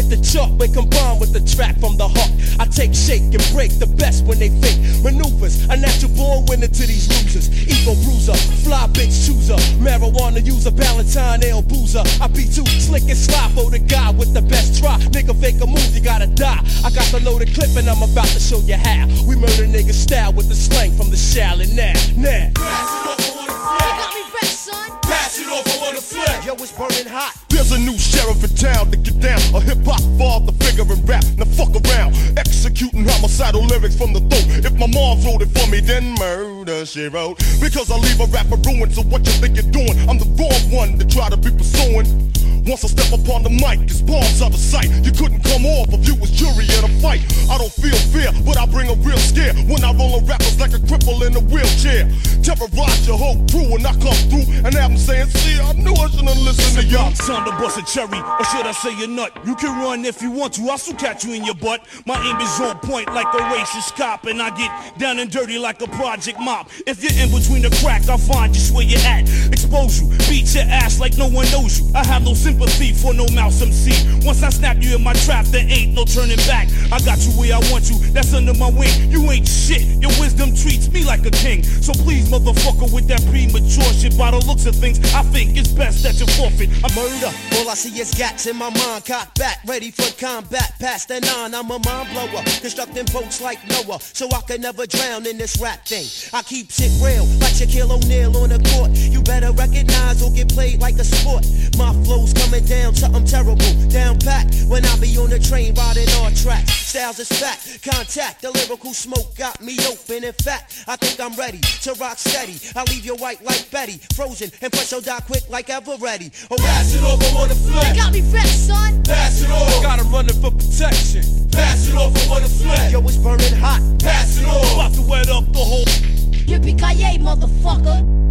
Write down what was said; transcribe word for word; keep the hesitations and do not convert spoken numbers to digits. hit the chalk when combined with the track from the heart. I take, shake, and break the best when they fake maneuvers. A natural born winner to these losers. Ego bruiser, fly bitch chooser, marijuana user, Valentine ale boozer. I be too slick and sly for the guy with the best try. Nigga fake a move, you gotta die. I got the loaded clip and I'm about to show you how we murder niggas style with the slang from the Shaolin. Now, now pass it off, I want to flip. Pass it off, I want to flip. Yo, it's burning hot. There's a new sheriff in town to get down. A hip-hop father figure and rap. Now fuck around. Executing homicidal lyrics from the throat. If my mom wrote it for me, then murder she wrote. Because I leave a rapper ruined. So what you think you're doing? I'm the wrong one to try to be pursuing. Once I step upon the mic, it's bombs out of sight. You couldn't come off if you was jury in a fight. I don't feel fear, but I bring a real scare when I roll on rappers like a cripple in a wheelchair. Terrorize your whole crew and I come through and have them saying, see, I knew I shouldn't listen to y'all. Time to bust a cherry, or should I say a nut? You can run if you want to, I'll still catch you in your butt. My aim is on point like a racist cop, and I get down and dirty like a project mop. If you're in between the crack, I'll find just where you're at. Expose you, beat your ass like no one knows you. I have no sympathy for no mouse M C. Once I snap you in my trap, there ain't no turning back. I got you where I want you, that's under my wing. You ain't shit, your wisdom treats me like a king. So please, motherfucker, with that premature shit, by the looks of things, I think it's best that you forfeit. I murder. All I see is gaps in my mind, cocked back, ready for combat. Past the nine, I'm a mind blower, constructing boats like Noah, so I can never drown in this rap thing. I keep shit real, like Shaquille O'Neal on the court. You better recognize or get played like a sport. My flow's coming down, something terrible, down back. When I be on the train riding our tracks, styles is back, contact, the lyrical smoke got me open. In fact, I think I'm ready to rock steady. I leave your white like Betty, frozen and fresh, you'll die quick like Eveready. Oh, pass it off, I wanna flip. They got me fresh, son. Pass it off, I got him running for protection. Pass it off, I wanna flip. Yo, it's burning hot. Pass it off, I'm about to wet up the whole. Yippee-ki-yay, motherfucker.